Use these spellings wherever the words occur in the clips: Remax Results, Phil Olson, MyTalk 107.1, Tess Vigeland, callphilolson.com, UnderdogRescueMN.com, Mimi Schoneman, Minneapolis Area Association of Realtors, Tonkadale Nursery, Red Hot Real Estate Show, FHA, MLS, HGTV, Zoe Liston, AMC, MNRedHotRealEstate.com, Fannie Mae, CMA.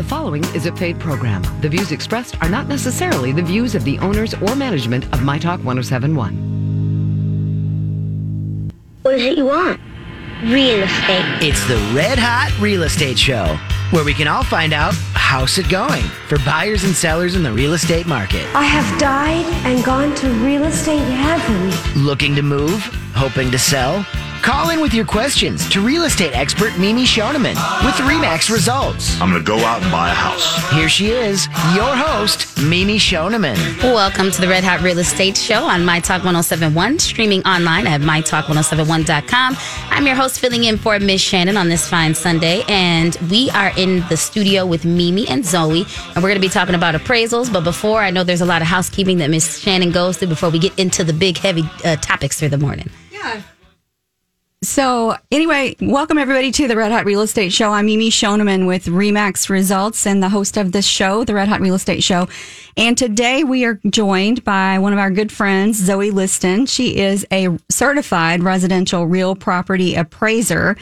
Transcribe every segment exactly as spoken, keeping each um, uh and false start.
The following is a paid program. The views expressed are not necessarily the views of the owners or management of MyTalk one oh seven point one. What is it you want? Real estate. It's the Red Hot Real Estate Show, where we can all find out how's it going for buyers and sellers in the real estate market. I have died and gone to real estate heaven. Looking to move? Hoping to sell? Call in with your questions to real estate expert Mimi Schoneman with Remax Results. I'm going to go out and buy a house. Here she is, your host, Mimi Schoneman. Welcome to the Red Hot Real Estate Show on MyTalk one oh seven point one, streaming online at my talk one oh seven point one dot com. I'm your host, filling in for Miss Shannon on this fine Sunday, and we are in the studio with Mimi and Zoe, and we're going to be talking about appraisals, but before, I know there's a lot of housekeeping that Miss Shannon goes through before we get into the big, heavy uh, topics for the morning. Yeah. So anyway, welcome everybody to the Red Hot Real Estate Show. I'm Mimi Schoneman with Remax Results and the host of this show, the Red Hot Real Estate Show. And today we are joined by one of our good friends, Zoe Liston. She is a certified residential real property appraiser.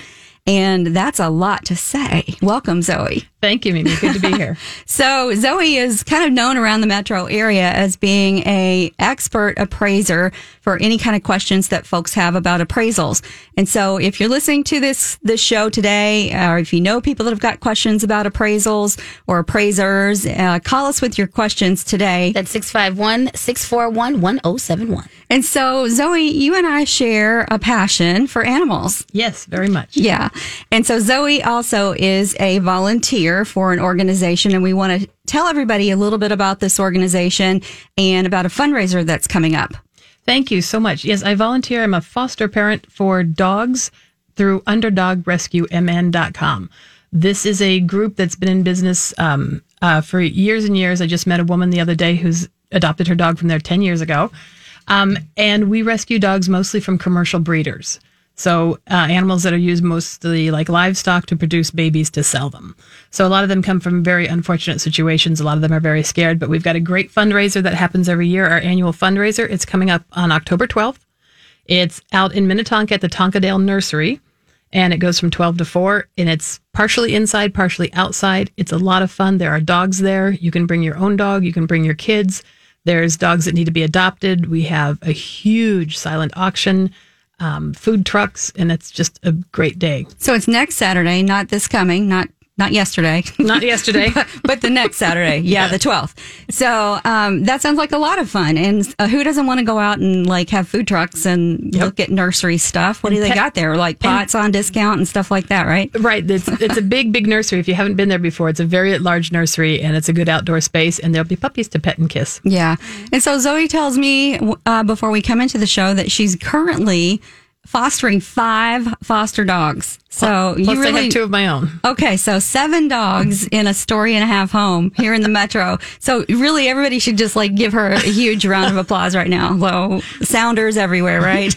And that's a lot to say. Welcome, Zoe. Thank you, Mimi. Good to be here. So Zoe is kind of known around the metro area as being a expert appraiser for any kind of questions that folks have about appraisals. And so if you're listening to this, this show today, or if you know people that have got questions about appraisals or appraisers, uh, call us with your questions today. That's six five one, six four one, one oh seven one. And so, Zoe, you and I share a passion for animals. Yes, very much. Yeah. And so Zoe also is a volunteer for an organization, and we want to tell everybody a little bit about this organization and about a fundraiser that's coming up. Thank you so much. Yes, I volunteer. I'm a foster parent for dogs through underdog rescue M N dot com. This is a group that's been in business um, uh, for years and years. I just met a woman the other day who's adopted her dog from there ten years ago. Um, and we rescue dogs mostly from commercial breeders. So uh, animals that are used mostly like livestock to produce babies to sell them. So a lot of them come from very unfortunate situations. A lot of them are very scared, but we've got a great fundraiser that happens every year, our annual fundraiser. It's coming up on October twelfth. It's out in Minnetonka at the Tonkadale Nursery, and it goes from twelve to four, and it's partially inside, partially outside. It's a lot of fun. There are dogs there. You can bring your own dog. You can bring your kids. There's dogs that need to be adopted. We have a huge silent auction, Um, food trucks, and it's just a great day. So it's next Saturday, not this coming, not not yesterday. Not yesterday. but, but the next Saturday. Yeah, yeah. The twelfth. So um, that sounds like a lot of fun. And uh, who doesn't want to go out and like have food trucks and yep. look at nursery stuff? What and do they pet- got there? Like pots and, on discount and stuff like that, right? Right. It's, it's a big, big nursery. If you haven't been there before, it's a very large nursery, and it's a good outdoor space, and there'll be puppies to pet and kiss. Yeah. And so Zoe tells me uh, before we come into the show that she's currently fostering five foster dogs. So Plus you really I have two of my own. Okay, so seven dogs in a story and a half home here in the metro. So really, everybody should just like give her a huge round of applause right now. Low sounders everywhere, right?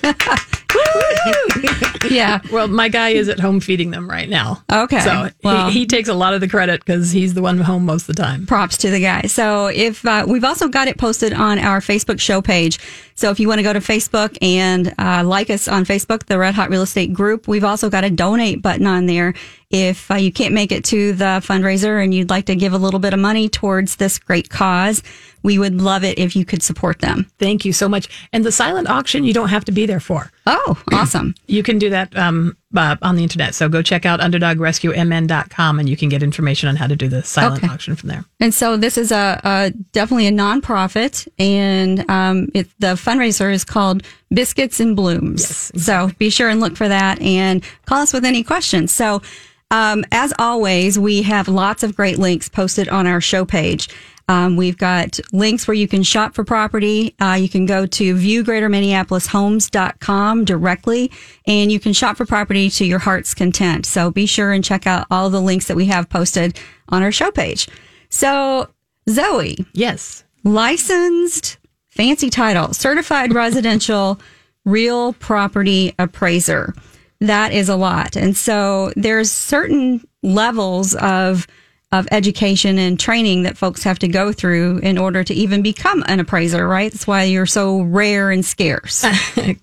Yeah. Well, my guy is at home feeding them right now. Okay. So well, he, he takes a lot of the credit because he's the one home most of the time. Props to the guy. So if uh, we've also got it posted on our Facebook show page. So if you want to go to Facebook and uh, like us on Facebook, the Red Hot Real Estate Group, we've also got a donate button on there. If uh, you can't make it to the fundraiser and you'd like to give a little bit of money towards this great cause, we would love it if you could support them. Thank you so much. And the silent auction, you don't have to be there for. Oh, awesome. You can do that um, uh, on the internet. So go check out underdog rescue M N dot com and you can get information on how to do the silent okay. auction from there. And so this is a, a definitely a nonprofit, and um, it, the fundraiser is called Biscuits and Blooms. Yes, exactly. So be sure and look for that and call us with any questions. So Um, as always, we have lots of great links posted on our show page. Um, we've got links where you can shop for property. Uh, you can go to view greater minneapolis homes dot com directly, and you can shop for property to your heart's content. So be sure and check out all the links that we have posted on our show page. So, Zoe. Yes. Licensed, fancy title, certified residential real property appraiser. That is a lot. And so there's certain levels of of education and training that folks have to go through in order to even become an appraiser, right? That's why you're so rare and scarce.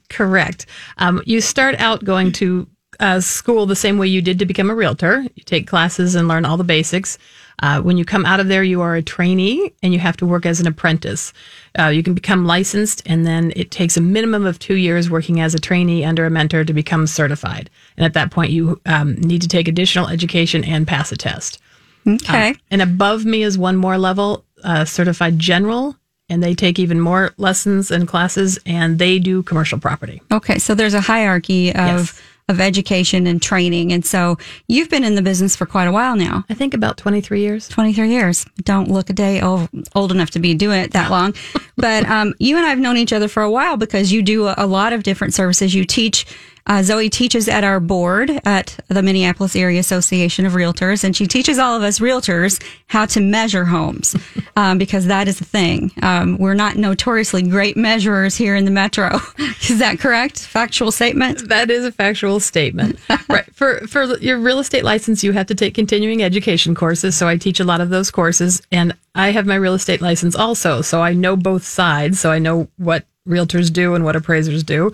Correct. Um, you start out going to uh, school the same way you did to become a realtor. You take classes and learn all the basics. Uh, when you come out of there, you are a trainee and you have to work as an apprentice. Uh, you can become licensed, and then it takes a minimum of two years working as a trainee under a mentor to become certified. And at that point, you um, need to take additional education and pass a test. Okay. Uh, and above me is one more level, uh, certified general, and they take even more lessons and classes, and they do commercial property. Okay, so there's a hierarchy of... Yes. of education and training. And so you've been in the business for quite a while now. I think about twenty-three years. twenty-three years. Don't look a day old, old enough to be doing it that long. But um, you and I have known each other for a while because you do a, a lot of different services. You teach, uh, Zoe teaches at our board at the Minneapolis Area Association of Realtors, and she teaches all of us realtors how to measure homes um, because that is the thing. Um, we're not notoriously great measurers here in the metro. Is that correct? Factual statement? That is a factual statement. Right. For for your real estate license, you have to take continuing education courses. So I teach a lot of those courses, and I have my real estate license also. So I know both sides. So I know what realtors do and what appraisers do.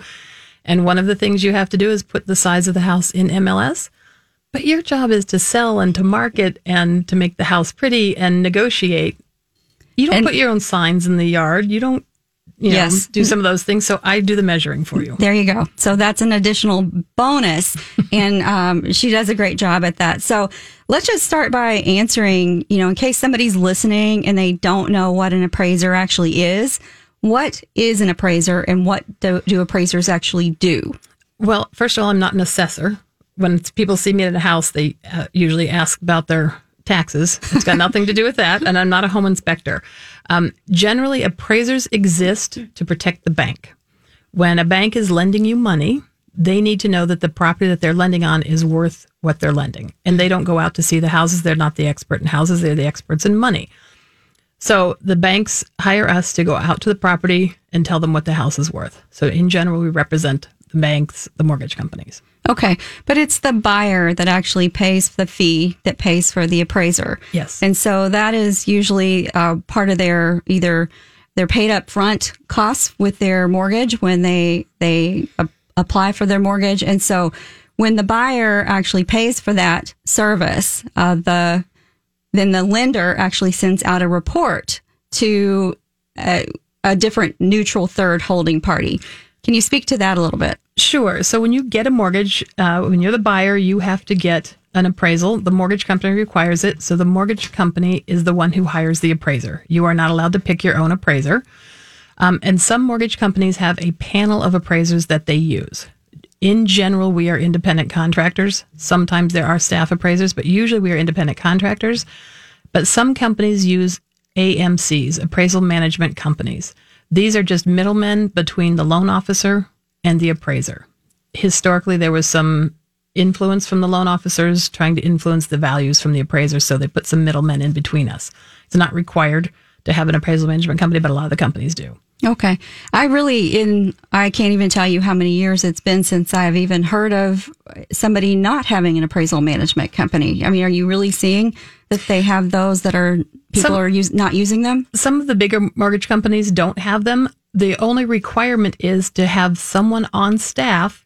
And one of the things you have to do is put the size of the house in M L S. But your job is to sell and to market and to make the house pretty and negotiate. You don't and- put your own signs in the yard. You don't. You know, yes. Do some of those things. So I do the measuring for you. There you go. So that's an additional bonus. And um, she does a great job at that. So let's just start by answering, you know, in case somebody's listening and they don't know what an appraiser actually is. What is an appraiser, and what do, do appraisers actually do? Well, first of all, I'm not an assessor. When people see me at a house, they uh, usually ask about their taxes. It's got nothing to do with that. And I'm not a home inspector. Um, generally, appraisers exist to protect the bank. When a bank is lending you money, they need to know that the property that they're lending on is worth what they're lending. And they don't go out to see the houses. They're not the expert in houses. They're the experts in money. So the banks hire us to go out to the property and tell them what the house is worth. So in general, we represent the banks, the mortgage companies. Okay, but it's the buyer that actually pays the fee that pays for the appraiser. Yes. And so that is usually uh, part of their either their paid up front costs with their mortgage when they they uh, apply for their mortgage. And so when the buyer actually pays for that service, uh, the then the lender actually sends out a report to a, a different neutral third holding party. Can you speak to that a little bit? Sure. So when you get a mortgage, uh, when you're the buyer, you have to get an appraisal. The mortgage company requires it. So the mortgage company is the one who hires the appraiser. You are not allowed to pick your own appraiser. Um, and some mortgage companies have a panel of appraisers that they use. In general, we are independent contractors. Sometimes there are staff appraisers, but usually we are independent contractors. But some companies use A M Cs, appraisal management companies. These are just middlemen between the loan officer and the appraiser. Historically, there was some influence from the loan officers trying to influence the values from the appraiser, so they put some middlemen in between us. It's not required to have an appraisal management company, but a lot of the companies do. Okay. I really, in I can't even tell you how many years it's been since I've even heard of somebody not having an appraisal management company. I mean, are you really seeing that they have those that are, people some, are use, not using them? Some of the bigger mortgage companies don't have them. The only requirement is to have someone on staff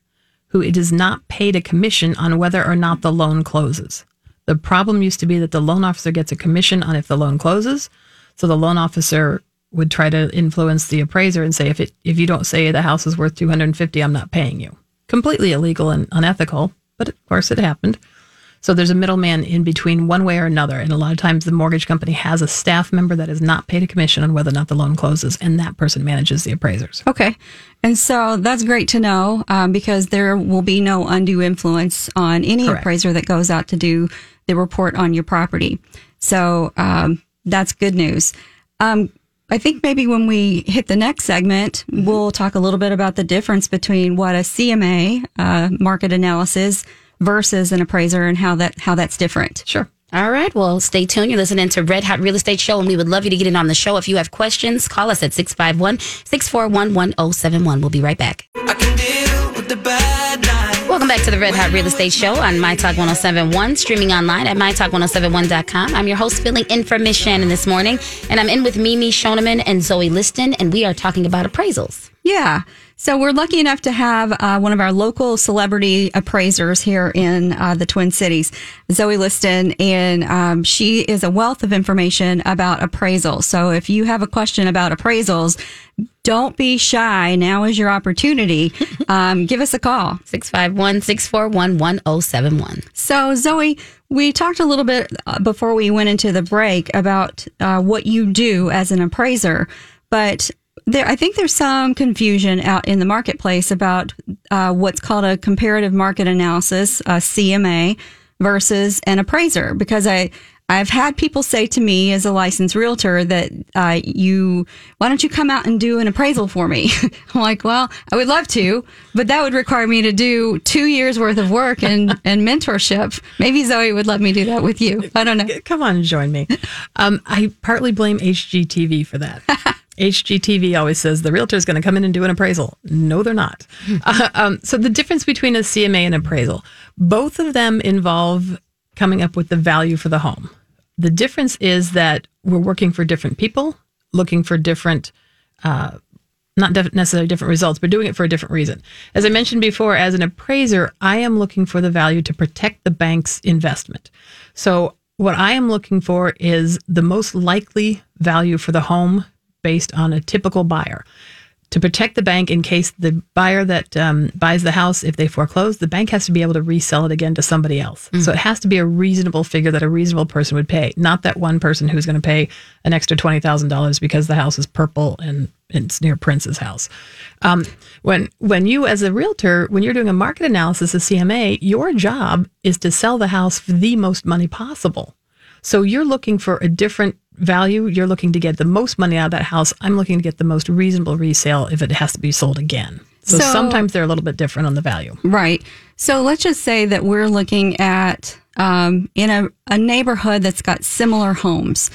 who it is not paid a commission on whether or not the loan closes. The problem used to be that the loan officer gets a commission on if the loan closes. So the loan officer would try to influence the appraiser and say, if it if you don't say the house is worth two hundred fifty, I'm not paying you. Completely illegal and unethical, but of course it happened. So there's a middleman in between one way or another, and a lot of times the mortgage company has a staff member that is not paid a commission on whether or not the loan closes, and that person manages the appraisers. Okay, and so that's great to know um, because there will be no undue influence on any Correct. Appraiser that goes out to do the report on your property. So um, that's good news. Um I think maybe when we hit the next segment, we'll talk a little bit about the difference between what a C M A, uh, market analysis, versus an appraiser and how that how that's different. Sure. All right. Well, stay tuned. You're listening to Red Hot Real Estate Show, and we would love you to get in on the show. If you have questions, call us at six five one, six four one, one oh seven one. We'll be right back. I can deal with the bad night. Welcome back to the Red Hot Real Estate Show on MyTalk one oh seven point one, streaming online at my talk one oh seven point one dot com. I'm your host, filling in for Miss Shannon this morning, and I'm in with Mimi Schoneman and Zoe Liston, and we are talking about appraisals. Yeah. So we're lucky enough to have uh, one of our local celebrity appraisers here in uh, the Twin Cities, Zoe Liston, and um, she is a wealth of information about appraisals. So if you have a question about appraisals, don't be shy. Now is your opportunity. Um, give us a call. six five one, six four one, one oh seven one. So, Zoe, we talked a little bit before we went into the break about uh, what you do as an appraiser, but There, I think there's some confusion out in the marketplace about uh, what's called a comparative market analysis, a C M A, versus an appraiser. Because I, I've had people say to me as a licensed realtor that uh, you, why don't you come out and do an appraisal for me? I'm like, well, I would love to, but that would require me to do two years worth of work and, and mentorship. Maybe Zoe would let me do that with you. I don't know. Come on and join me. Um, I partly blame H G T V for that. H G T V always says the realtor is going to come in and do an appraisal. No, they're not. uh, um, so the difference between a C M A and appraisal, both of them involve coming up with the value for the home. The difference is that we're working for different people, looking for different, uh, not def- necessarily different results, but doing it for a different reason. As I mentioned before, as an appraiser, I am looking for the value to protect the bank's investment. So what I am looking for is the most likely value for the home based on a typical buyer to protect the bank in case the buyer that um, buys the house, if they foreclose, the bank has to be able to resell it again to somebody else. Mm-hmm. So it has to be a reasonable figure that a reasonable person would pay, not that one person who's going to pay an extra twenty thousand dollars because the house is purple and it's near Prince's house. Um, when when you as a realtor, when you're doing a market analysis, a C M A, your job is to sell the house for the most money possible. So you're looking for a different value. You're looking to get the most money out of that house. I'm looking to get the most reasonable resale if it has to be sold again. So, so sometimes they're a little bit different on the value. Right. So let's just say that we're looking at um, in a, a neighborhood that's got similar homes.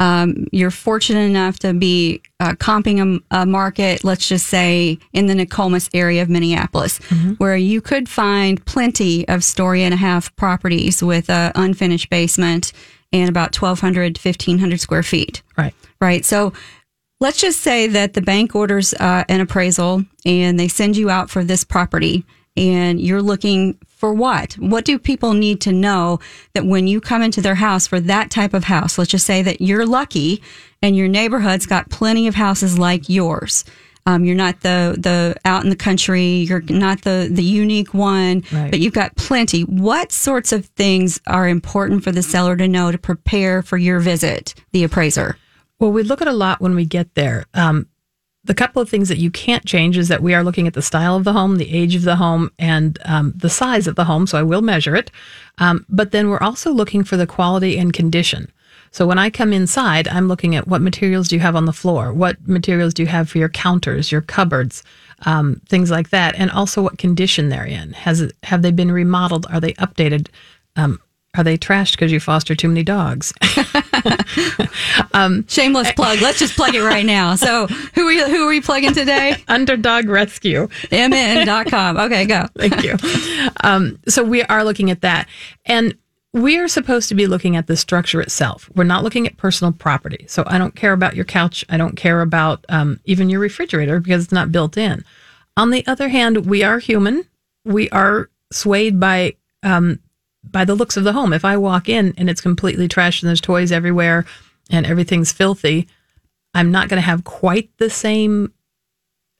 Um, you're fortunate enough to be uh, comping a, a market, let's just say, in the Nokomis area of Minneapolis, mm-hmm. where you could find plenty of story and a half properties with an unfinished basement and about twelve hundred, fifteen hundred square feet. Right. Right. So let's just say that the bank orders uh, an appraisal and they send you out for this property and you're looking for what? What do people need to know that when you come into their house for that type of house? Let's just say that you're lucky and your neighborhood's got plenty of houses like yours. Um, you're not the, the out in the country. You're not the, the unique one, right. But you've got plenty. What sorts of things are important for the seller to know to prepare for your visit, the appraiser? Well, we look at a lot when we get there. Um, the couple of things that you can't change is that we are looking at the style of the home, the age of the home, and um, the size of the home. So I will measure it. Um, but then we're also looking for the quality and condition. So when I come inside, I'm looking at what materials do you have on the floor? What materials do you have for your counters, your cupboards, um, things like that, and also what condition they're in. Has it, have they been remodeled? Are they updated? Um, are they trashed because you foster too many dogs? um, Shameless plug. Let's just plug it right now. So who are you, who are we plugging today? Underdog Rescue M N dot com. Okay, go. Thank you. Um, so we are looking at that. And we are supposed to be looking at the structure itself. We're not looking at personal property. So I don't care about your couch. I don't care about um, even your refrigerator because it's not built in. On the other hand, we are human. We are swayed by um, by the looks of the home. If I walk in and it's completely trashed and there's toys everywhere and everything's filthy, I'm not going to have quite the same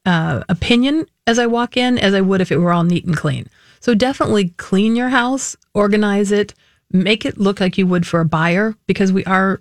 uh, opinion as I walk in as I would if it were all neat and clean. So definitely clean your house, organize it, make it look like you would for a buyer, because we are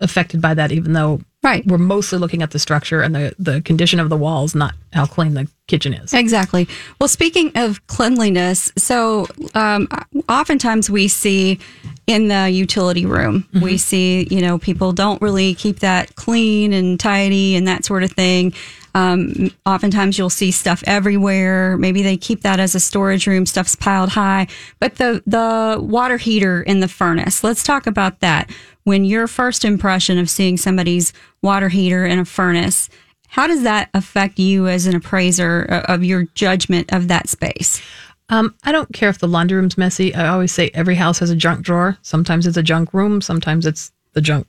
affected by that, even though right. we're mostly looking at the structure and the, the condition of the walls, not how clean the kitchen is. Exactly. Well, speaking of cleanliness, so um, oftentimes we see in the utility room, mm-hmm. we see, you know, people don't really keep that clean and tidy and that sort of thing. Um, oftentimes you'll see stuff everywhere. Maybe they keep that as a storage room. Stuff's piled high. But the, the water heater in the furnace, let's talk about that. When your first impression of seeing somebody's water heater in a furnace, how does that affect you as an appraiser of your judgment of that space? Um, I don't care if the laundry room's messy. I always say every house has a junk drawer. Sometimes it's a junk room. Sometimes it's the junk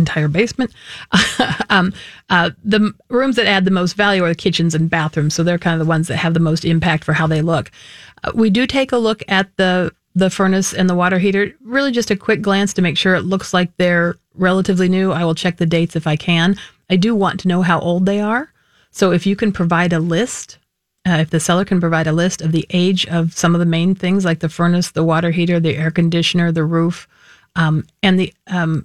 entire basement. um, uh, the rooms that add the most value are the kitchens and bathrooms, so they're kind of the ones that have the most impact for how they look. Uh, we do take a look at the the furnace and the water heater, really just a quick glance to make sure it looks like they're relatively new. I will check the dates if I can. I do want to know how old they are, so if you can provide a list, uh, if the seller can provide a list of the age of some of the main things like the furnace, the water heater, the air conditioner, the roof, um, and the um,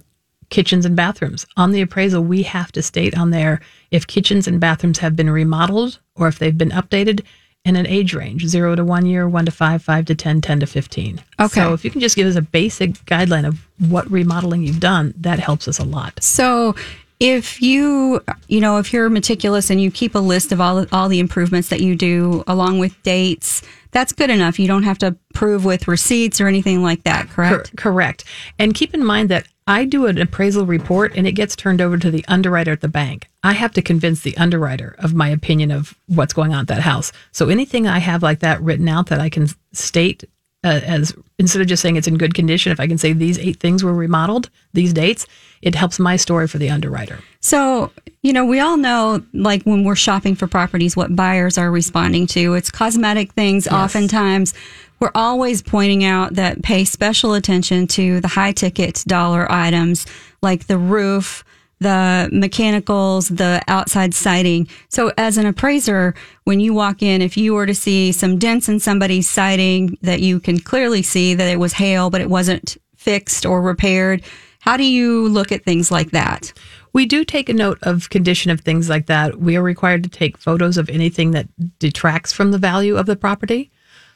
kitchens and bathrooms. On the appraisal, we have to state on there if kitchens and bathrooms have been remodeled or if they've been updated, and an age range, zero to one year, one to five, five to ten, ten to fifteen. Okay. So if you can just give us a basic guideline of what remodeling you've done, that helps us a lot. So if you, you know, if you're meticulous and you keep a list of all, all the improvements that you do along with dates, that's good enough. You don't have to prove with receipts or anything like that, correct? Cor- correct. And keep in mind that I do an appraisal report and it gets turned over to the underwriter at the bank. I have to convince the underwriter of my opinion of what's going on at that house. So anything I have like that written out that I can state uh, as, instead of just saying it's in good condition, if I can say these eight things were remodeled, these dates, it helps my story for the underwriter. So, you know, we all know, like when we're shopping for properties, what buyers are responding to. It's cosmetic things. Yes. Oftentimes. We're always pointing out that pay special attention to the high ticket dollar items like the roof, the mechanicals, the outside siding. So as an appraiser, when you walk in, if you were to see some dents in somebody's siding that you can clearly see that it was hail, but it wasn't fixed or repaired, how do you look at things like that? We do take a note of condition of things like that. We are required to take photos of anything that detracts from the value of the property.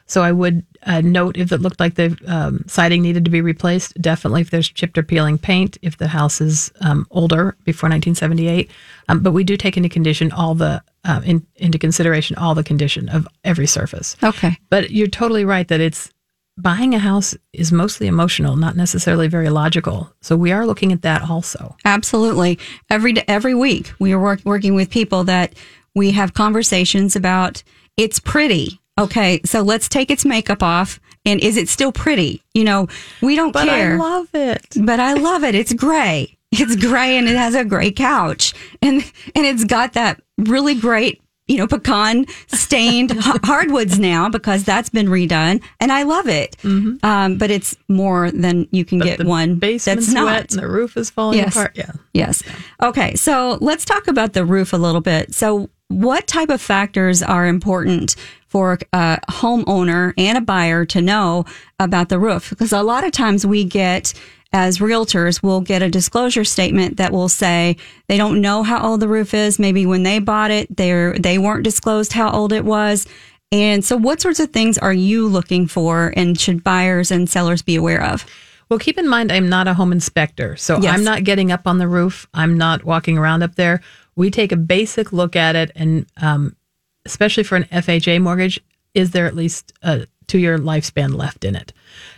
So I would uh, note if it looked like the um, siding needed to be replaced, definitely if there's chipped or peeling paint, if the house is um, older, before nineteen seventy-eight. Um, but we do take into condition all the uh, in, into consideration all the condition of every surface. Okay. But you're totally right that it's buying a house is mostly emotional, not necessarily very logical. So we are looking at that also. Absolutely. Every every week we are work, working with people that we have conversations about. It's pretty. Okay, so let's take its makeup off, and is it still pretty? You know, we don't but care. But I love it. But I love it. It's gray. It's gray, and it has a gray couch, and and it's got that really great, you know, pecan stained hardwoods now because that's been redone, and I love it. Mm-hmm. Um, but it's more than you can but get the one basement's that's wet, and the roof is falling yes. apart. Yeah. Yes. Yeah. Okay, so let's talk about the roof a little bit. So what type of factors are important for a homeowner and a buyer to know about the roof? Because a lot of times we get, as realtors, we'll get a disclosure statement that will say they don't know how old the roof is. Maybe when they bought it, they they weren't disclosed how old it was. And so what sorts of things are you looking for and should buyers and sellers be aware of? Well, keep in mind, I'm not a home inspector, so yes. I'm not getting up on the roof. I'm not walking around up there. We take a basic look at it, and um, especially for an F H A mortgage, is there at least a two-year lifespan left in it?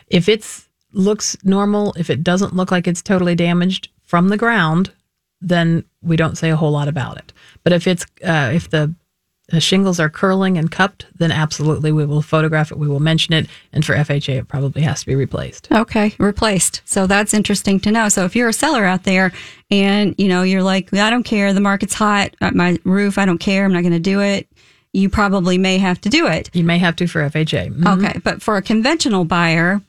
If it looks normal, if it doesn't look like it's totally damaged from the ground, then we don't say a whole lot about it. But if it's uh, if the The shingles are curling and cupped, then absolutely we will photograph it, we will mention it, and for F H A it probably has to be replaced. Okay, replaced. So that's interesting to know. So if you're a seller out there and you know you're like, I don't care, the market's hot, my roof, I don't care, I'm not going to do it, you probably may have to do it. You may have to for F H A. Mm-hmm. Okay, but for a conventional buyer,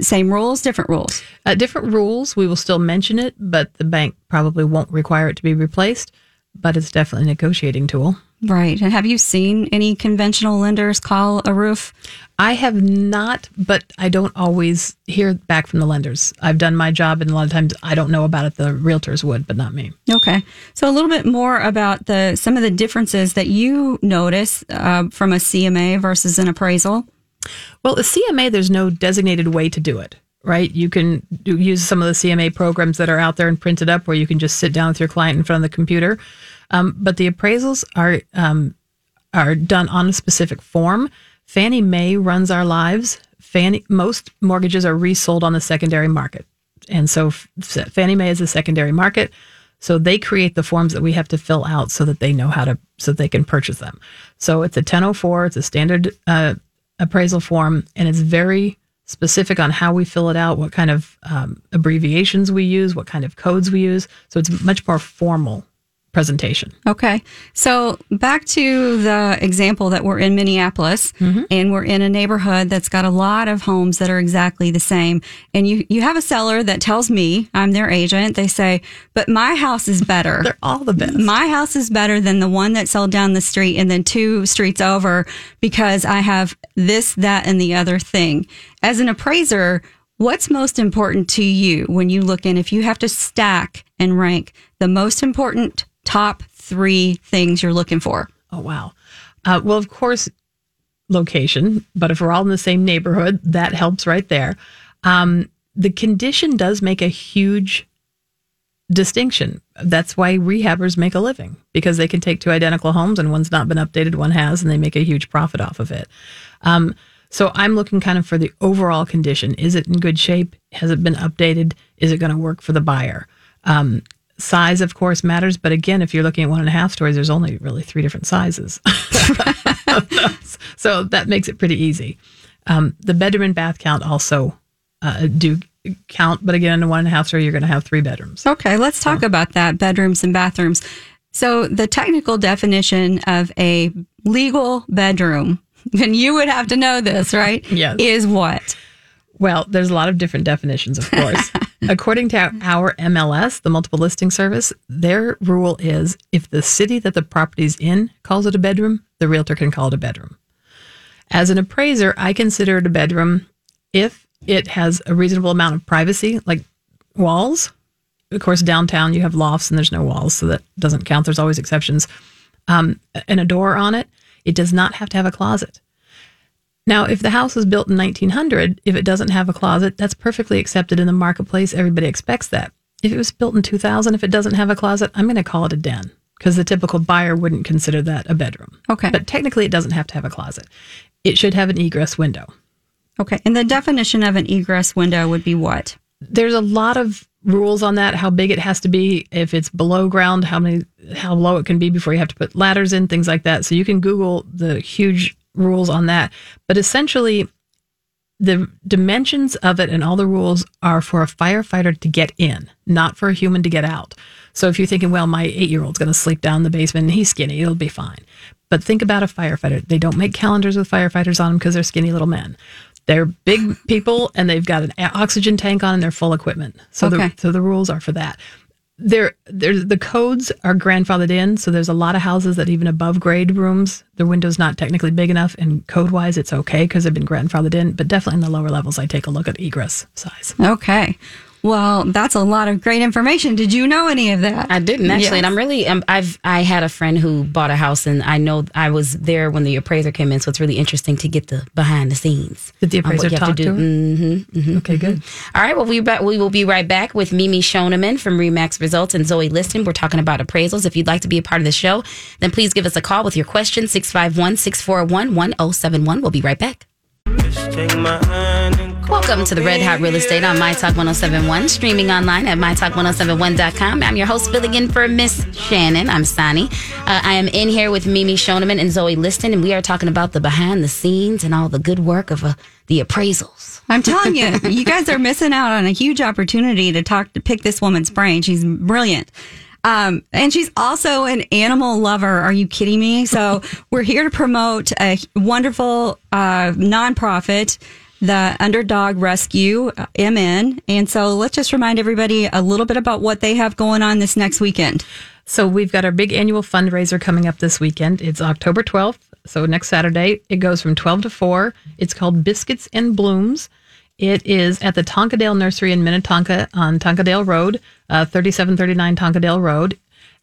same rules, different rules? Uh, different rules. We will still mention it, but the bank probably won't require it to be replaced, but it's definitely a negotiating tool. Right. And have you seen any conventional lenders call a roof? I have not, but I don't always hear back from the lenders. I've done my job, and a lot of times I don't know about it. The realtors would, but not me. Okay. So a little bit more about the some of the differences that you notice uh, from a C M A versus an appraisal. Well, a C M A, there's no designated way to do it, right? You can do, use some of the C M A programs that are out there and print it up, where you can just sit down with your client in front of the computer. Um, but the appraisals are um, are done on a specific form. Fannie Mae runs our lives. Fannie, most mortgages are resold on the secondary market. And so Fannie Mae is a secondary market. So they create the forms that we have to fill out so that they know how to, so they can purchase them. So it's a ten oh four, it's a standard uh, appraisal form, and it's very specific on how we fill it out, what kind of um, abbreviations we use, what kind of codes we use. So it's much more formal presentation. Okay. So back to the example that we're in Minneapolis, mm-hmm. and we're in a neighborhood that's got a lot of homes that are exactly the same. And you, you have a seller that tells me, I'm their agent, they say, but my house is better. They're all the best. My house is better than the one that sold down the street and then two streets over because I have this, that, and the other thing. As an appraiser, what's most important to you when you look in? If you have to stack and rank the most important top three things you're looking for. Oh, wow. Uh, well, of course, location. But if we're all in the same neighborhood, that helps right there. Um, the condition does make a huge distinction. That's why rehabbers make a living, because they can take two identical homes and one's not been updated, one has, and they make a huge profit off of it. Um, So I'm looking kind of for the overall condition. Is it in good shape? Has it been updated? Is it going to work for the buyer? Um, size, of course, matters. But again, if you're looking at one and a half stories, there's only really three different sizes. So that makes it pretty easy. Um, the bedroom and bath count also uh, do count. But again, in a one and a half story, you're going to have three bedrooms. Okay, let's talk so. about that, bedrooms and bathrooms. So the technical definition of a legal bedroom, and you would have to know this, right? Yes. Is what? Well, there's a lot of different definitions, of course. According to our M L S, the Multiple Listing Service, their rule is if the city that the property's in calls it a bedroom, the realtor can call it a bedroom. As an appraiser, I consider it a bedroom if it has a reasonable amount of privacy, like walls. Of course, downtown you have lofts and there's no walls, so that doesn't count. There's always exceptions. Um, and a door on it. It does not have to have a closet. Now, if the house is built in nineteen hundred, if it doesn't have a closet, that's perfectly accepted in the marketplace. Everybody expects that. If it was built in two thousand, if it doesn't have a closet, I'm going to call it a den because the typical buyer wouldn't consider that a bedroom. Okay. But technically, it doesn't have to have a closet. It should have an egress window. Okay. And the definition of an egress window would be what? There's a lot of rules on that, how big it has to be, if it's below ground, how many, how low it can be before you have to put ladders in, things like that. So you can Google the huge rules on that. But essentially, the dimensions of it and all the rules are for a firefighter to get in, not for a human to get out. So if you're thinking, well, my eight-year-old's going to sleep down in the basement and he's skinny, it'll be fine. But think about a firefighter. They don't make calendars with firefighters on them because they're skinny little men. They're big people, and they've got an oxygen tank on, and they're full equipment. So, okay. the, so the rules are for that. They're, they're, the codes are grandfathered in, so there's a lot of houses that even above grade rooms, the window's not technically big enough, and code-wise, it's okay because they've been grandfathered in, but definitely in the lower levels, I take a look at egress size. Okay. Well, that's a lot of great information. Did you know any of that? I didn't actually, yes. and I'm really. Um, I've I had a friend who bought a house, and I know I was there when the appraiser came in. So it's really interesting to get the behind the scenes. Did the appraiser talk to, to her? Mm-hmm, mm-hmm. Okay, good. All right. Well, we we will be right back with Mimi Schoneman from Remax Results and Zoe Liston. We're talking about appraisals. If you'd like to be a part of the show, then please give us a call with your question six five one, six four one, one oh seven one. We'll be right back. Just take my hand. Welcome to the Red Hot Real Estate on MyTalk one oh seven point one, streaming online at my talk one oh seven point one dot com. I'm your host, filling in for Miss Shannon. I'm Sonny. Uh, I am in here with Mimi Schoneman and Zoe Liston, and we are talking about the behind the scenes and all the good work of uh, the appraisals. I'm telling you, you guys are missing out on a huge opportunity to talk to pick this woman's brain. She's brilliant. Um, and she's also an animal lover. Are you kidding me? So we're here to promote a wonderful uh, nonprofit, the Underdog Rescue M N. And so let's just remind everybody a little bit about what they have going on this next weekend. So we've got our big annual fundraiser coming up this weekend. It's October twelfth. So next Saturday, it goes from twelve to four. It's called Biscuits and Blooms. It is at the Tonkadale Nursery in Minnetonka on Tonkadale Road, uh, thirty-seven thirty-nine Tonkadale Road.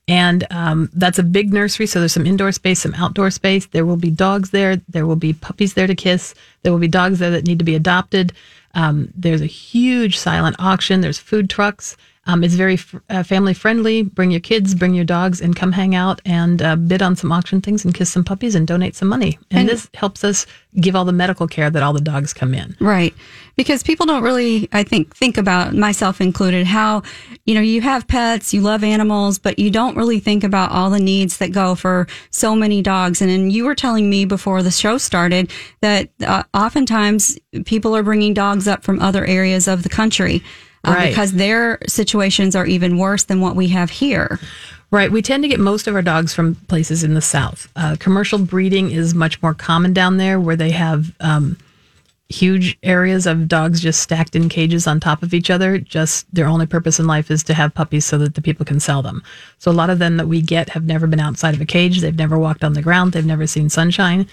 And um, that's a big nursery, so there's some indoor space, some outdoor space. There will be dogs there. There will be puppies there to kiss. There will be dogs there that need to be adopted. Um, there's a huge silent auction. There's food trucks. Um, it's very f- uh, family friendly. Bring your kids, bring your dogs, and come hang out and uh, bid on some auction things and kiss some puppies and donate some money. And, and this helps us give all the medical care that all the dogs come in. Right. Because people don't really, I think, think about, myself included, how, you know, you have pets, you love animals, but you don't really think about all the needs that go for so many dogs. And then you were telling me before the show started that uh, oftentimes people are bringing dogs up from other areas of the country. Uh, right. Because their situations are even worse than what we have here. Right. We tend to get most of our dogs from places in the South. Uh, commercial breeding is much more common down there, where they have um, huge areas of dogs just stacked in cages on top of each other. Just their only purpose in life is to have puppies so that the people can sell them. So a lot of them that we get have never been outside of a cage. They've never walked on the ground. They've never seen sunshine.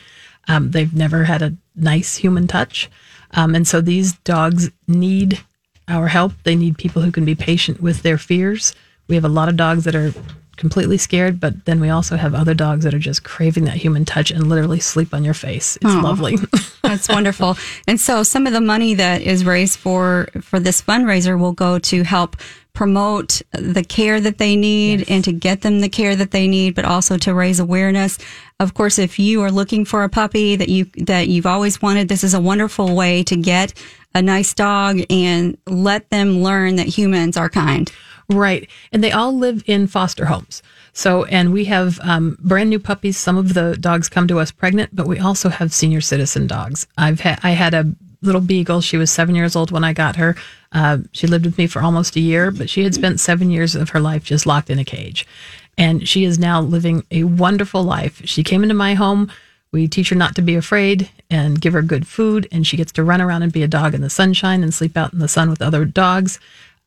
Um, they've never had a nice human touch. Um, and so these dogs need our help. They need people who can be patient with their fears. We have a lot of dogs that are completely scared, but then we also have other dogs that are just craving that human touch and literally sleep on your face. It's Aww. Lovely. That's wonderful. And so some of the money that is raised for, for this fundraiser will go to help promote the care that they need, yes, and to get them the care that they need, but also to raise awareness. Of course, if you are looking for a puppy that you that you've always wanted, this is a wonderful way to get a nice dog and let them learn that humans are kind. Right. And they all live in foster homes. So, and we have um, brand new puppies. Some of the dogs come to us pregnant, but we also have senior citizen dogs. I've ha- I had a little beagle. She was seven years old when I got her. Uh, she lived with me for almost a year, but she had spent seven years of her life just locked in a cage. And she is now living a wonderful life. She came into my home. We teach her not to be afraid and give her good food, and she gets to run around and be a dog in the sunshine and sleep out in the sun with other dogs.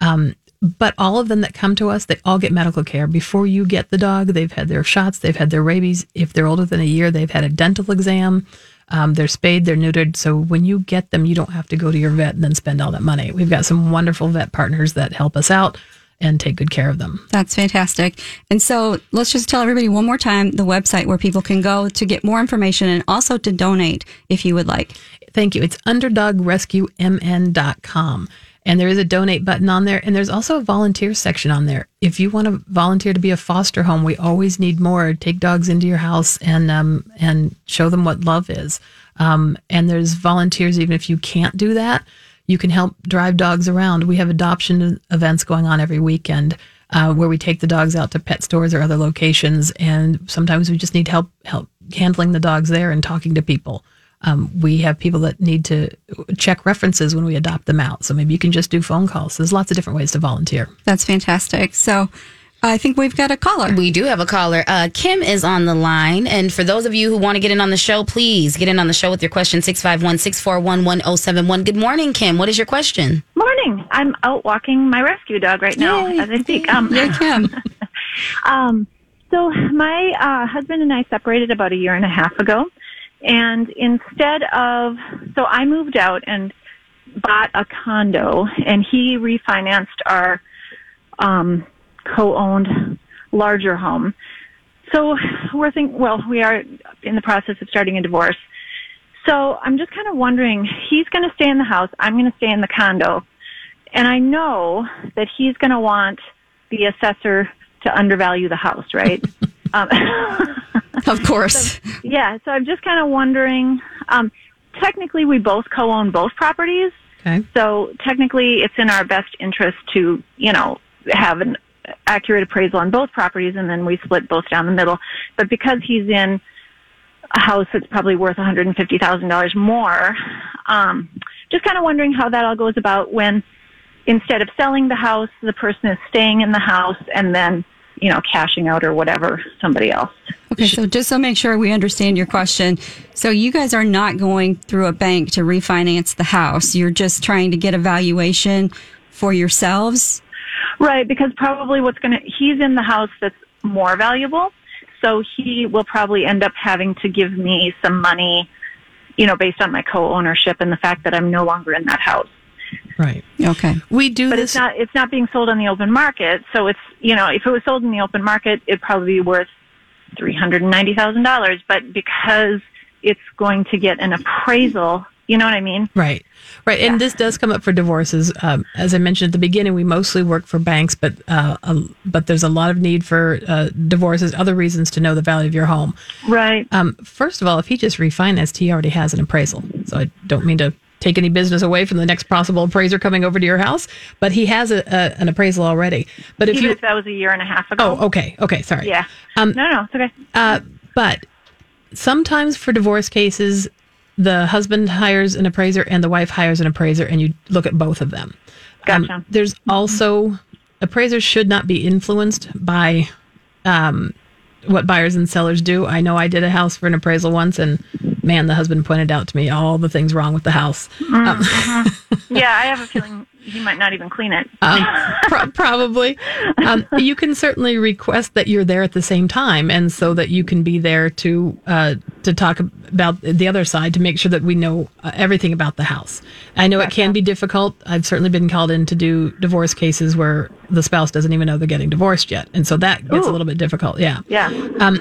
Um, but all of them that come to us, they all get medical care. Before you get the dog, they've had their shots, they've had their rabies. If they're older than a year, they've had a dental exam. Um, they're spayed, they're neutered. So when you get them, you don't have to go to your vet and then spend all that money. We've got some wonderful vet partners that help us out and take good care of them. That's fantastic. And so let's just tell everybody one more time the website where people can go to get more information and also to donate if you would like. Thank you. It's Underdog Rescue M N dot com. And there is a donate button on there. And there's also a volunteer section on there. If you want to volunteer to be a foster home, we always need more. Take dogs into your house and um, and show them what love is. Um, and there's volunteers even if you can't do that. You can help drive dogs around. We have adoption events going on every weekend uh, where we take the dogs out to pet stores or other locations. And sometimes we just need help, help handling the dogs there and talking to people. Um, we have people that need to check references when we adopt them out. So maybe you can just do phone calls. There's lots of different ways to volunteer. That's fantastic. So I think we've got a caller. We do have a caller. Uh, Kim is on the line. And for those of you who want to get in on the show, please get in on the show with your question, six five one, six four one, one oh seven one. Good morning, Kim. What is your question? Morning. I'm out walking my rescue dog right now, Yay. As I speak. Um, Yay, Kim. um, so my uh, husband and I separated about a year and a half ago. And instead of, so I moved out and bought a condo, and he refinanced our um co-owned larger home. So we're thinking, well, we are in the process of starting a divorce. So I'm just kind of wondering, he's going to stay in the house. I'm going to stay in the condo. And I know that he's going to want the assessor to undervalue the house, right? um, of course. So, yeah. So I'm just kind of wondering, um, technically we both co-own both properties. Okay. So technically it's in our best interest to, you know, have an accurate appraisal on both properties, and then we split both down the middle. But because he's in a house that's probably worth one hundred fifty thousand dollars more, um, just kind of wondering how that all goes about when instead of selling the house, the person is staying in the house and then, you know, cashing out or whatever, somebody else. Okay, so just to make sure we understand your question. So you guys are not going through a bank to refinance the house. You're just trying to get a valuation for yourselves? Right, because probably what's going to, he's in the house that's more valuable, so he will probably end up having to give me some money, you know, based on my co-ownership and the fact that I'm no longer in that house. Right. Okay. We do but this. It's not, it's not being sold on the open market, so it's, you know, if it was sold in the open market, it'd probably be worth three hundred ninety thousand dollars, but because it's going to get an appraisal You know what I mean? Right. Right. And yeah. This does come up for divorces. Um, as I mentioned at the beginning, we mostly work for banks, but uh, um, but there's a lot of need for uh, divorces, other reasons to know the value of your home. Right. Um, first of all, if he just refinanced, he already has an appraisal. So I don't mean to take any business away from the next possible appraiser coming over to your house, but he has a, a, an appraisal already. But if Even you, if that was a year and a half ago. Oh, okay. Okay. Sorry. Yeah. Um, no, no. It's okay. Uh, but sometimes for divorce cases, the husband hires an appraiser and the wife hires an appraiser, and you look at both of them. Gotcha. Um, there's also, appraisers should not be influenced by um, what buyers and sellers do. I know I did a house for an appraisal once, and man, the husband pointed out to me all the things wrong with the house. Mm, um, mm-hmm. Yeah, I have a feeling he might not even clean it. um, pro- probably. Um, you can certainly request that you're there at the same time, and so that you can be there to uh, to talk about the other side, to make sure that we know uh, everything about the house. I know gotcha. It can be difficult. I've certainly been called in to do divorce cases where the spouse doesn't even know they're getting divorced yet, and so that gets Ooh. A little bit difficult. Yeah. Yeah. Um,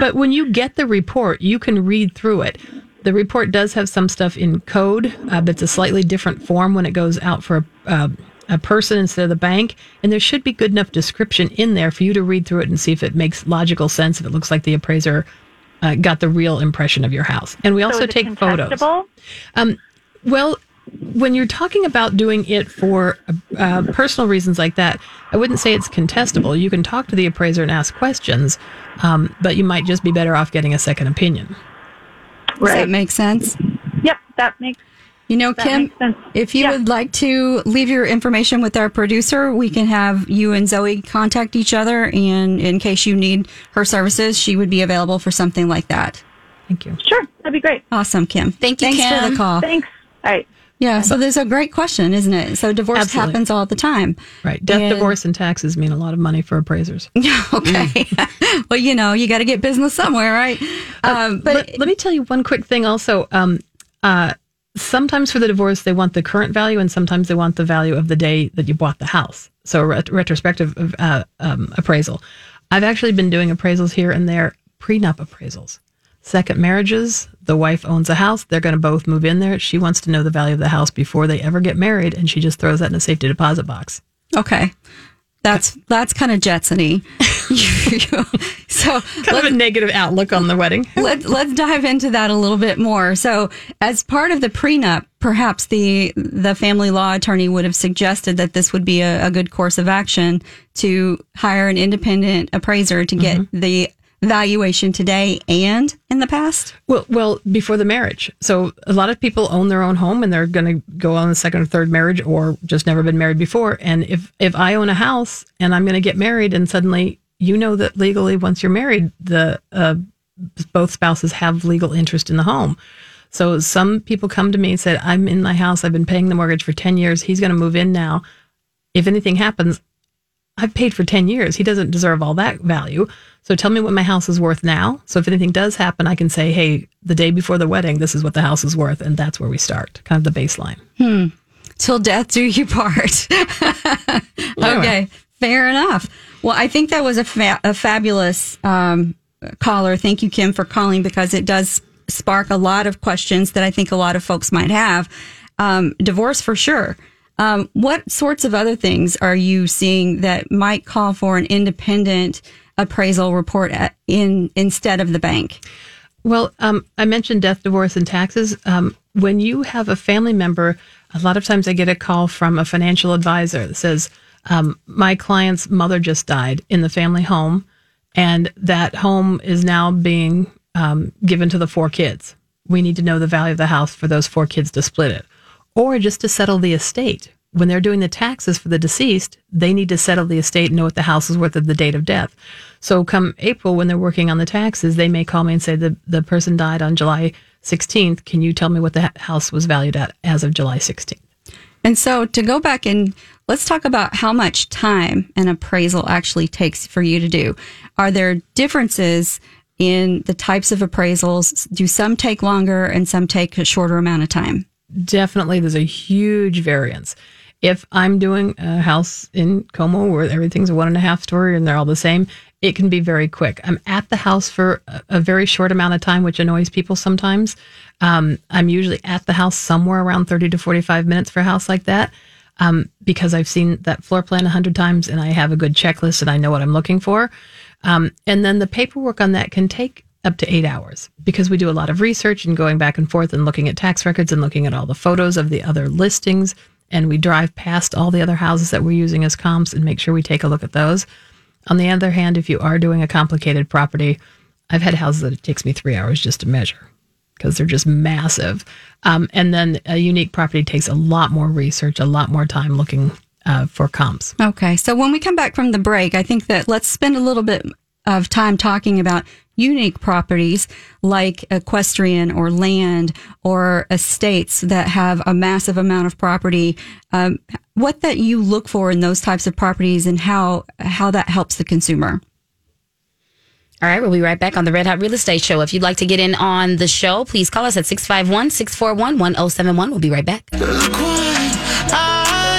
but when you get the report, you can read through it. The report does have some stuff in code, uh, but it's a slightly different form when it goes out for a, uh, a person instead of the bank. And there should be good enough description in there for you to read through it and see if it makes logical sense, if it looks like the appraiser uh, got the real impression of your house. And we also so is take it contestable? Photos. Um, well, when you're talking about doing it for uh, personal reasons like that, I wouldn't say it's contestable. You can talk to the appraiser and ask questions, um, but you might just be better off getting a second opinion. Right. Does that make sense? Yep, that makes sense. You know, Kim, if you yeah. would like to leave your information with our producer, we can have you and Zoe contact each other, and in case you need her services, she would be available for something like that. Thank you. Sure, that'd be great. Awesome, Kim. Thank you, Thanks Kim. Thanks for the call. Thanks. All right. Yeah, so there's a great question, isn't it? So divorce Absolutely. Happens all the time. Right. Death, and divorce, and taxes mean a lot of money for appraisers. Okay. Mm. Well, you know, you got to get business somewhere, right? Uh, um, but let, let me tell you one quick thing also. Um, uh, sometimes for the divorce, they want the current value, and sometimes they want the value of the day that you bought the house. So a ret- retrospective uh, um, appraisal. I've actually been doing appraisals here and there, prenup appraisals. Second marriages, the wife owns a house. They're going to both move in there. She wants to know the value of the house before they ever get married, and she just throws that in a safety deposit box. Okay. That's that's kind of Jetsony. So kind of a negative outlook on the wedding. let, let's dive into that a little bit more. So as part of the prenup, perhaps the, the family law attorney would have suggested that this would be a, a good course of action to hire an independent appraiser to get mm-hmm. the valuation today and in the past? Well, well, before the marriage. So a lot of people own their own home, and they're going to go on a second or third marriage, or just never been married before. And if, if I own a house and I'm going to get married, and suddenly, you know that legally, once you're married, the uh, both spouses have legal interest in the home. So some people come to me and said, I'm in my house. I've been paying the mortgage for ten years. He's going to move in now. If anything happens, I've paid for ten years. He doesn't deserve all that value. So tell me what my house is worth now. So if anything does happen, I can say, hey, the day before the wedding, this is what the house is worth. And that's where we start, kind of the baseline. Hmm. Till death do you part. Okay, fair enough. Well, I think that was a, fa- a fabulous um, caller. Thank you, Kim, for calling, because it does spark a lot of questions that I think a lot of folks might have. Um, divorce for sure. Um, what sorts of other things are you seeing that might call for an independent appraisal report at, in instead of the bank? Well, um, I mentioned death, divorce, and taxes. Um, when you have a family member, a lot of times I get a call from a financial advisor that says, um, my client's mother just died in the family home, and that home is now being um, given to the four kids. We need to know the value of the house for those four kids to split it. Or just to settle the estate. When they're doing the taxes for the deceased, they need to settle the estate and know what the house is worth at the date of death. So come April, when they're working on the taxes, they may call me and say, the, the person died on July sixteenth. Can you tell me what the house was valued at as of July sixteenth? And so to go back and let's talk about how much time an appraisal actually takes for you to do. Are there differences in the types of appraisals? Do some take longer and some take a shorter amount of time? Definitely, there's a huge variance. If I'm doing a house in Como where everything's a one and a half story and they're all the same, it can be very quick. I'm at the house for a, a very short amount of time, which annoys people sometimes. Um, I'm usually at the house somewhere around thirty to forty-five minutes for a house like that, um, because I've seen that floor plan a hundred times and I have a good checklist and I know what I'm looking for. Um, and then the paperwork on that can take up to eight hours because we do a lot of research and going back and forth and looking at tax records and looking at all the photos of the other listings. And we drive past all the other houses that we're using as comps and make sure we take a look at those. On the other hand, if you are doing a complicated property, I've had houses that it takes me three hours just to measure because they're just massive. Um, and then a unique property takes a lot more research, a lot more time looking uh, for comps. Okay. So when we come back from the break, I think that let's spend a little bit of time talking about unique properties like equestrian or land or estates that have a massive amount of property, um, what that you look for in those types of properties and how how that helps the consumer. All right, we'll be right back on the Red Hot Real Estate Show. If you'd like to get in on the show, please call us at six five one, six four one, one oh seven one. We'll be right back.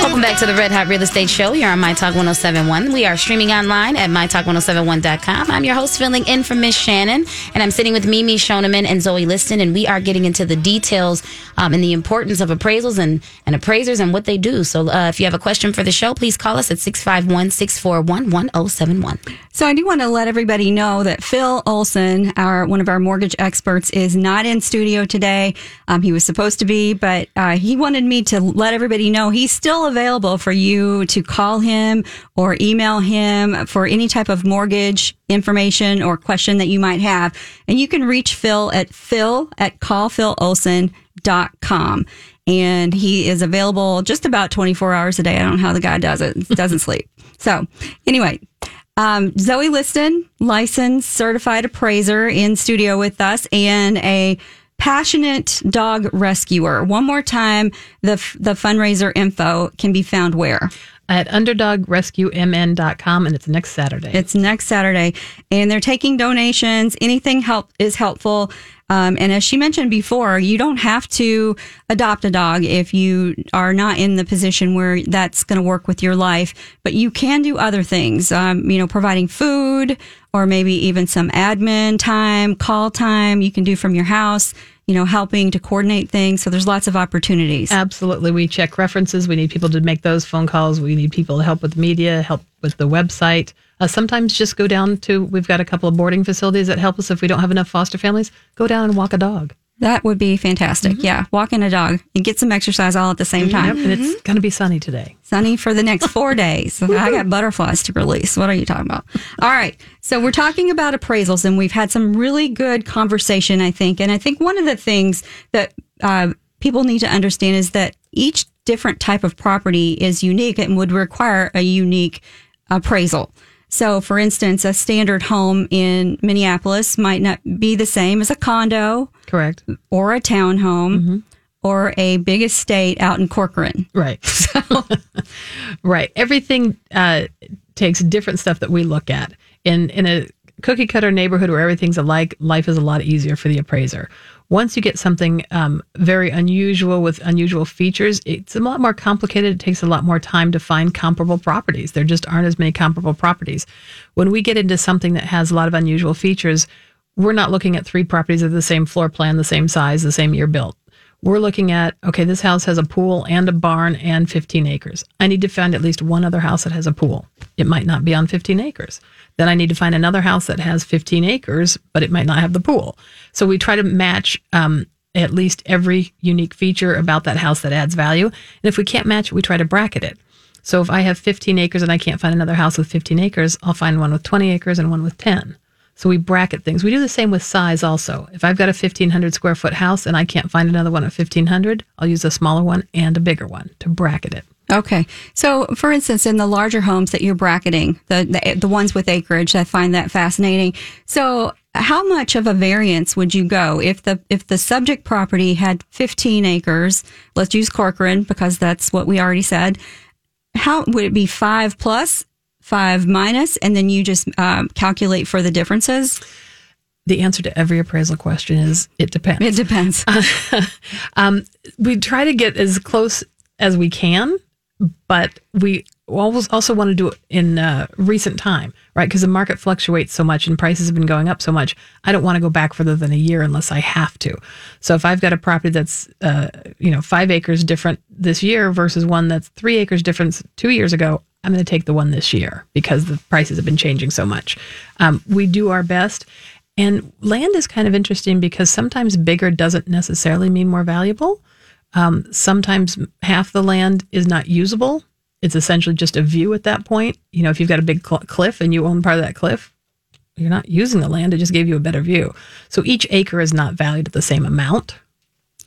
Welcome back to the Red Hot Real Estate Show. You're on MyTalk one oh seven point one. We are streaming online at my talk one oh seven one dot com. I'm your host, filling in for Miss Shannon, and I'm sitting with Mimi Schoneman and Zoe Liston, and we are getting into the details um, and the importance of appraisals and, and appraisers and what they do. So uh, if you have a question for the show, please call us at six five one, six four one, one oh seven one. So I do want to let everybody know that Phil Olson, our one of our mortgage experts, is not in studio today. Um, he was supposed to be, but uh, he wanted me to let everybody know he's still available. available for you to call him or email him for any type of mortgage information or question that you might have. And you can reach Phil at phil at call phil olson dot com. And he is available just about twenty-four hours a day. I don't know how the guy does it. Doesn't sleep. So anyway, um, Zoe Liston, licensed certified appraiser in studio with us and a passionate dog rescuer. One more time, the f- the fundraiser info can be found where? At underdog rescue M N dot com, and it's next Saturday. It's next Saturday, and they're taking donations. Anything help is helpful. Um, and as she mentioned before, you don't have to adopt a dog if you are not in the position where that's going to work with your life, but you can do other things, um, you know, providing food or maybe even some admin time, call time you can do from your house, you know, helping to coordinate things. So there's lots of opportunities. Absolutely. We check references. We need people to make those phone calls. We need people to help with media, help with the website. Uh, sometimes just go down to, we've got a couple of boarding facilities that help us if we don't have enough foster families. Go down and walk a dog. That would be fantastic. Mm-hmm. Yeah, walking a dog and get some exercise all at the same time. Yep, and it's going to be sunny today. Sunny for the next four days. I got butterflies to release. What are you talking about? All right. So we're talking about appraisals, and we've had some really good conversation, I think. And I think one of the things that uh, people need to understand is that each different type of property is unique and would require a unique appraisal. So, for instance, a standard home in Minneapolis might not be the same as a condo. Correct. Or a townhome. Mm-hmm. Or a big estate out in Corcoran. Right. So. Right. Everything uh, takes different stuff that we look at. In, in a cookie-cutter neighborhood where everything's alike, life is a lot easier for the appraiser. Once you get something um, very unusual with unusual features, it's a lot more complicated. It takes a lot more time to find comparable properties. There just aren't as many comparable properties. When we get into something that has a lot of unusual features, we're not looking at three properties of the same floor plan, the same size, the same year built. We're looking at, okay, this house has a pool and a barn and fifteen acres. I need to find at least one other house that has a pool. It might not be on fifteen acres. Then I need to find another house that has fifteen acres, but it might not have the pool. So we try to match um, at least every unique feature about that house that adds value. And if we can't match it, we try to bracket it. So if I have fifteen acres and I can't find another house with fifteen acres, I'll find one with twenty acres and one with ten. So we bracket things. We do the same with size also. If I've got a fifteen hundred square foot house and I can't find another one at fifteen hundred, I'll use a smaller one and a bigger one to bracket it. Okay. So, for instance, in the larger homes that you're bracketing, the, the the ones with acreage, I find that fascinating. So how much of a variance would you go if the if the subject property had fifteen acres? Let's use Corcoran because that's what we already said. How would it be? Five plus? Five minus, and then you just um, calculate for the differences? The answer to every appraisal question is it depends. It depends. um, we try to get as close as we can, but we also want to do it in uh, recent time, right? Because the market fluctuates so much and prices have been going up so much. I don't want to go back further than a year unless I have to. So if I've got a property that's, uh, you know, five acres different this year versus one that's three acres different two years ago, I'm going to take the one this year because the prices have been changing so much. Um, we do our best. And land is kind of interesting because sometimes bigger doesn't necessarily mean more valuable. Um, sometimes half the land is not usable. It's essentially just a view at that point. You know, if you've got a big cl- cliff and you own part of that cliff, you're not using the land. It just gave you a better view. So each acre is not valued at the same amount.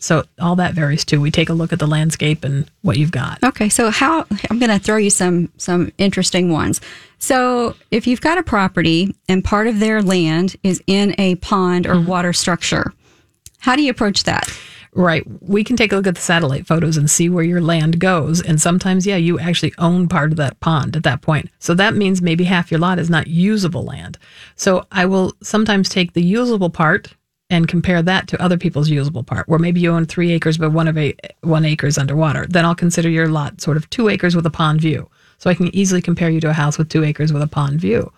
So all that varies too. We take a look at the landscape and what you've got. Okay. So how, I'm going to throw you some, some interesting ones. So if you've got a property and part of their land is in a pond or mm-hmm. water structure, how do you approach that? Right. We can take a look at the satellite photos and see where your land goes. And sometimes, yeah, you actually own part of that pond at that point. So that means maybe half your lot is not usable land. So I will sometimes take the usable part and compare that to other people's usable part, where maybe you own three acres, but one of a one acre is underwater. Then I'll consider your lot sort of two acres with a pond view. So I can easily compare you to a house with two acres with a pond view,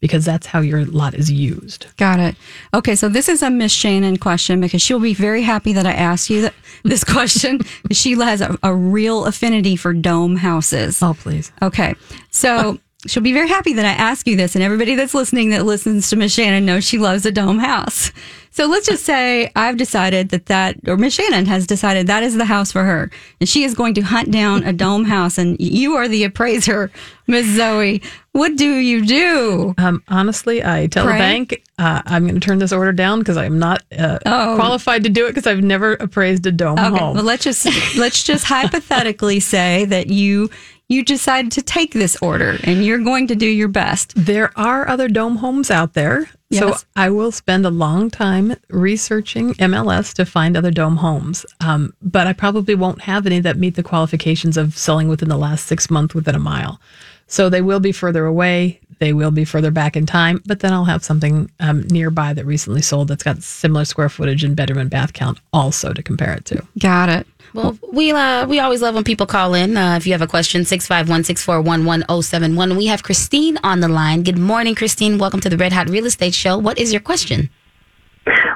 because that's how your lot is used. Got it. Okay, so this is a Miss Shannon question, because she'll be very happy that I asked you that, this question. Sheila has a, a real affinity for dome houses. Oh, please. Okay, so she'll be very happy that I asked you this, and everybody that's listening that listens to Miss Shannon knows she loves a dome house. So let's just say I've decided that that, or Miss Shannon has decided that is the house for her, and she is going to hunt down a dome house, and you are the appraiser, Miss Zoe. What do you do? Um, honestly, I tell Pray. the bank uh, I'm going to turn this order down because I'm not uh, oh. qualified to do it because I've never appraised a dome okay. home. Well, let's just let's just hypothetically say that you you decided to take this order and you're going to do your best. There are other dome homes out there. Yes. So I will spend a long time researching M L S to find other dome homes, um, but I probably won't have any that meet the qualifications of selling within the last six months within a mile. So they will be further away. They will be further back in time, but then I'll have something um, nearby that recently sold that's got similar square footage and bedroom and bath count also to compare it to. Got it. Well, we uh, we always love when people call in. Uh, if you have a question, six five one, six four one, one oh seven one. We have Christine on the line. Good morning, Christine. Welcome to the Red Hot Real Estate Show. What is your question?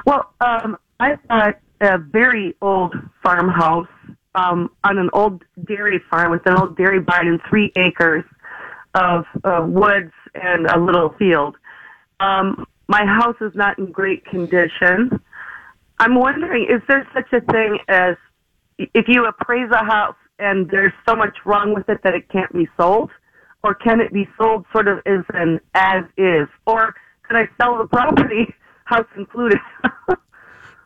Well, um, I've got a very old farmhouse um, on an old dairy farm with an old dairy barn and three acres of uh, woods and a little field. Um, my house is not in great condition. I'm wondering, is there such a thing as if you appraise a house and there's so much wrong with it that it can't be sold, or can it be sold sort of as an as is, or can I sell the property, house included?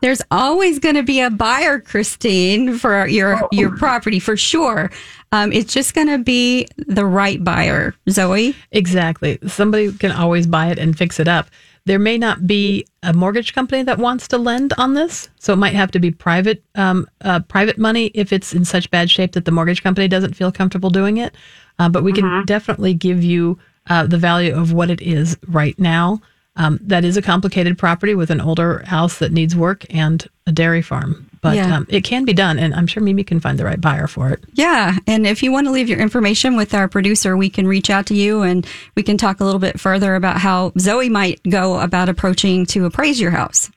There's always going to be a buyer, Christine, for your oh. your property for sure. Um, it's just going to be the right buyer, Zoe. Exactly. Somebody can always buy it and fix it up. There may not be a mortgage company that wants to lend on this, so it might have to be private um, uh, private money if it's in such bad shape that the mortgage company doesn't feel comfortable doing it. Uh, but we mm-hmm. can definitely give you uh, the value of what it is right now. Um, that is a complicated property with an older house that needs work and a dairy farm. But yeah. um, it can be done, and I'm sure Mimi can find the right buyer for it. Yeah, and if you want to leave your information with our producer, we can reach out to you, and we can talk a little bit further about how Zoe might go about approaching to appraise your house.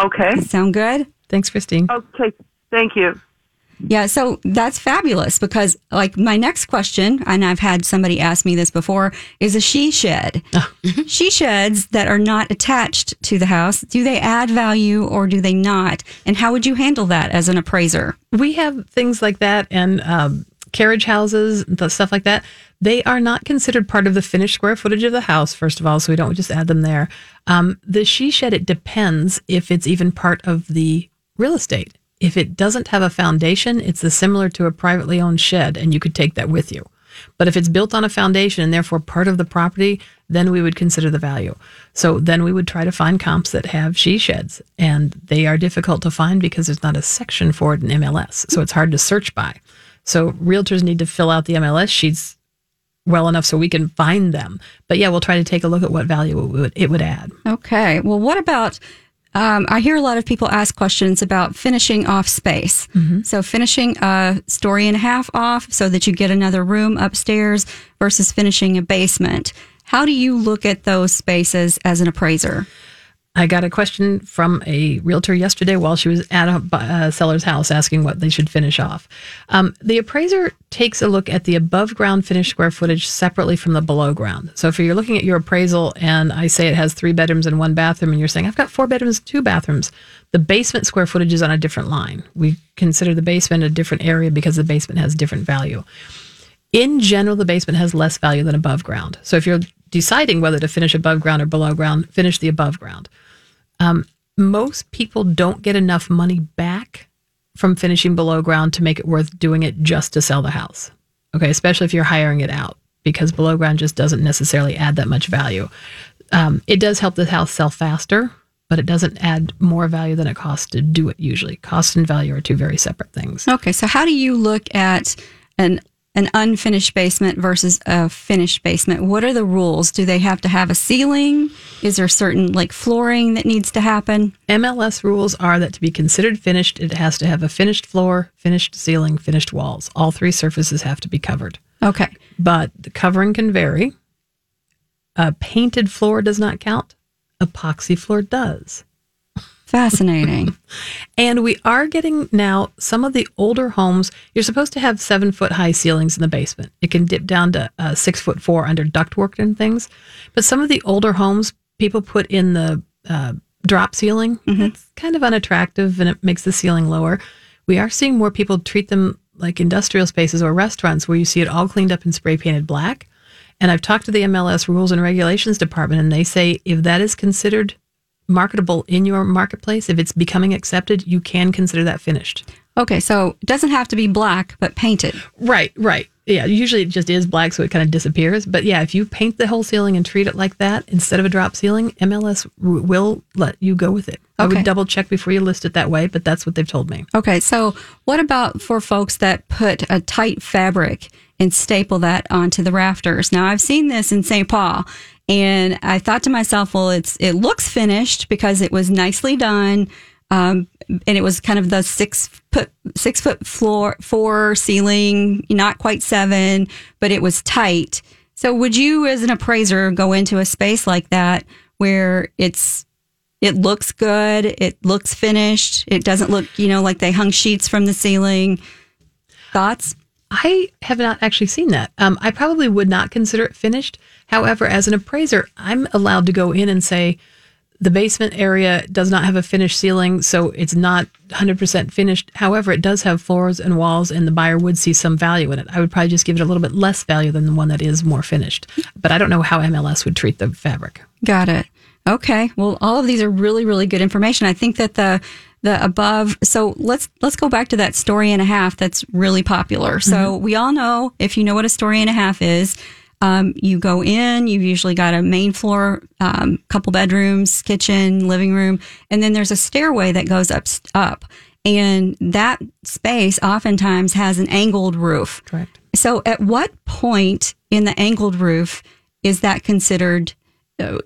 Okay. Sound good? Thanks, Christine. Okay, thank you. Yeah, so that's fabulous because, like, my next question, and I've had somebody ask me this before, is a she shed. Oh. She sheds that are not attached to the house, do they add value or do they not? And how would you handle that as an appraiser? We have things like that and um, carriage houses and stuff like that. They are not considered part of the finished square footage of the house, first of all, so we don't just add them there. Um, the she shed, it depends if it's even part of the real estate. If it doesn't have a foundation, it's similar to a privately owned shed, and you could take that with you. But if it's built on a foundation and therefore part of the property, then we would consider the value. So then we would try to find comps that have she sheds, and they are difficult to find because there's not a section for it in M L S, so it's hard to search by. So realtors need to fill out the M L S sheets well enough so we can find them. But yeah, we'll try to take a look at what value it would, it would add. Okay. Well, what about Um, I hear a lot of people ask questions about finishing off space. Mm-hmm. So finishing a story and a half off so that you get another room upstairs versus finishing a basement. How do you look at those spaces as an appraiser? I got a question from a realtor yesterday while she was at a uh, seller's house asking what they should finish off. Um, the appraiser takes a look at the above ground finished square footage separately from the below ground. So if you're looking at your appraisal and I say it has three bedrooms and one bathroom and you're saying, I've got four bedrooms, two bathrooms, the basement square footage is on a different line. We consider the basement a different area because the basement has different value. In general, the basement has less value than above ground. So if you're deciding whether to finish above ground or below ground, finish the above ground. Um, most people don't get enough money back from finishing below ground to make it worth doing it just to sell the house. Okay, especially if you're hiring it out, because below ground just doesn't necessarily add that much value. Um, it does help the house sell faster, but it doesn't add more value than it costs to do it usually. Cost and value are two very separate things. Okay, so how do you look at an an unfinished basement versus a finished basement? What are the rules? Do they have to have a ceiling? Is there certain like flooring that needs to happen? M L S rules are that to be considered finished, it has to have a finished floor, finished ceiling, finished walls. All three surfaces have to be covered. Okay. But the covering can vary. A painted floor does not count. Epoxy floor does. Fascinating. And we are getting now some of the older homes, you're supposed to have seven foot high ceilings in the basement. It can dip down to uh, six foot four under ductwork and things. But some of the older homes, people put in the uh, drop ceiling. Mm-hmm. It's kind of unattractive and it makes the ceiling lower. We are seeing more people treat them like industrial spaces or restaurants where you see it all cleaned up and spray painted black. And I've talked to the M L S Rules and Regulations Department and they say if that is considered marketable in your marketplace, if it's becoming accepted, you can consider that finished. Okay, so it doesn't have to be black, but painted. Right, right. Yeah, usually it just is black, so it kind of disappears. But yeah, if you paint the whole ceiling and treat it like that instead of a drop ceiling, M L S r- will let you go with it. Okay. I would double check before you list it that way, but that's what they've told me. Okay, so what about for folks that put a tight fabric and staple that onto the rafters? Now, I've seen this in Saint Paul. And I thought to myself, well, it's it looks finished because it was nicely done, um, and it was kind of the six foot six foot floor four ceiling, not quite seven, but it was tight. So, would you, as an appraiser, go into a space like that where it's it looks good, it looks finished, it doesn't look, you know, like they hung sheets from the ceiling? Thoughts? I have not actually seen that. Um, I probably would not consider it finished. However, as an appraiser, I'm allowed to go in and say the basement area does not have a finished ceiling, so it's not one hundred percent finished. However, it does have floors and walls, and the buyer would see some value in it. I would probably just give it a little bit less value than the one that is more finished. But I don't know how M L S would treat the fabric. Got it. Okay. Well, all of these are really, really good information. I think that the The above. So let's let's go back to that story and a half that's really popular. So mm-hmm. we all know, if you know what a story and a half is, um, you go in, you've usually got a main floor, um, couple bedrooms, kitchen, living room, and then there's a stairway that goes up. up. And that space oftentimes has an angled roof. Correct. So at what point in the angled roof is that considered uh,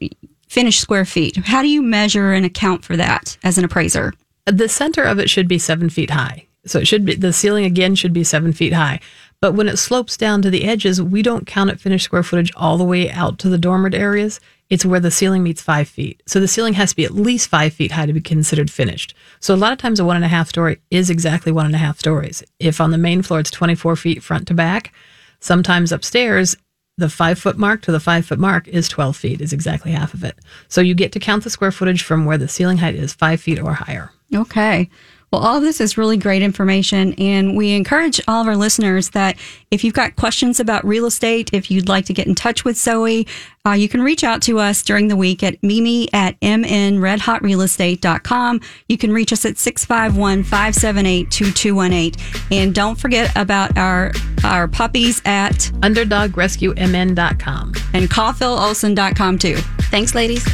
finished square feet? How do you measure and account for that as an appraiser? The center of it should be seven feet high. So it should be, the ceiling again should be seven feet high. But when it slopes down to the edges, we don't count it finished square footage all the way out to the dormered areas. It's where the ceiling meets five feet. So the ceiling has to be at least five feet high to be considered finished. So a lot of times a one and a half story is exactly one and a half stories. If on the main floor, it's twenty-four feet front to back, sometimes upstairs, the five foot mark to the five foot mark is twelve feet, is exactly half of it. So you get to count the square footage from where the ceiling height is five feet or higher. Okay. Well, all of this is really great information, and we encourage all of our listeners that if you've got questions about real estate, if you'd like to get in touch with Zoe, uh, you can reach out to us during the week at Mimi at M N Red Hot Real Estate dot com. You can reach us at six five one, five seven eight, two two one eight. And don't forget about our, our puppies at Underdog Rescue M N dot com. And call phil olson dot com too. Thanks, ladies.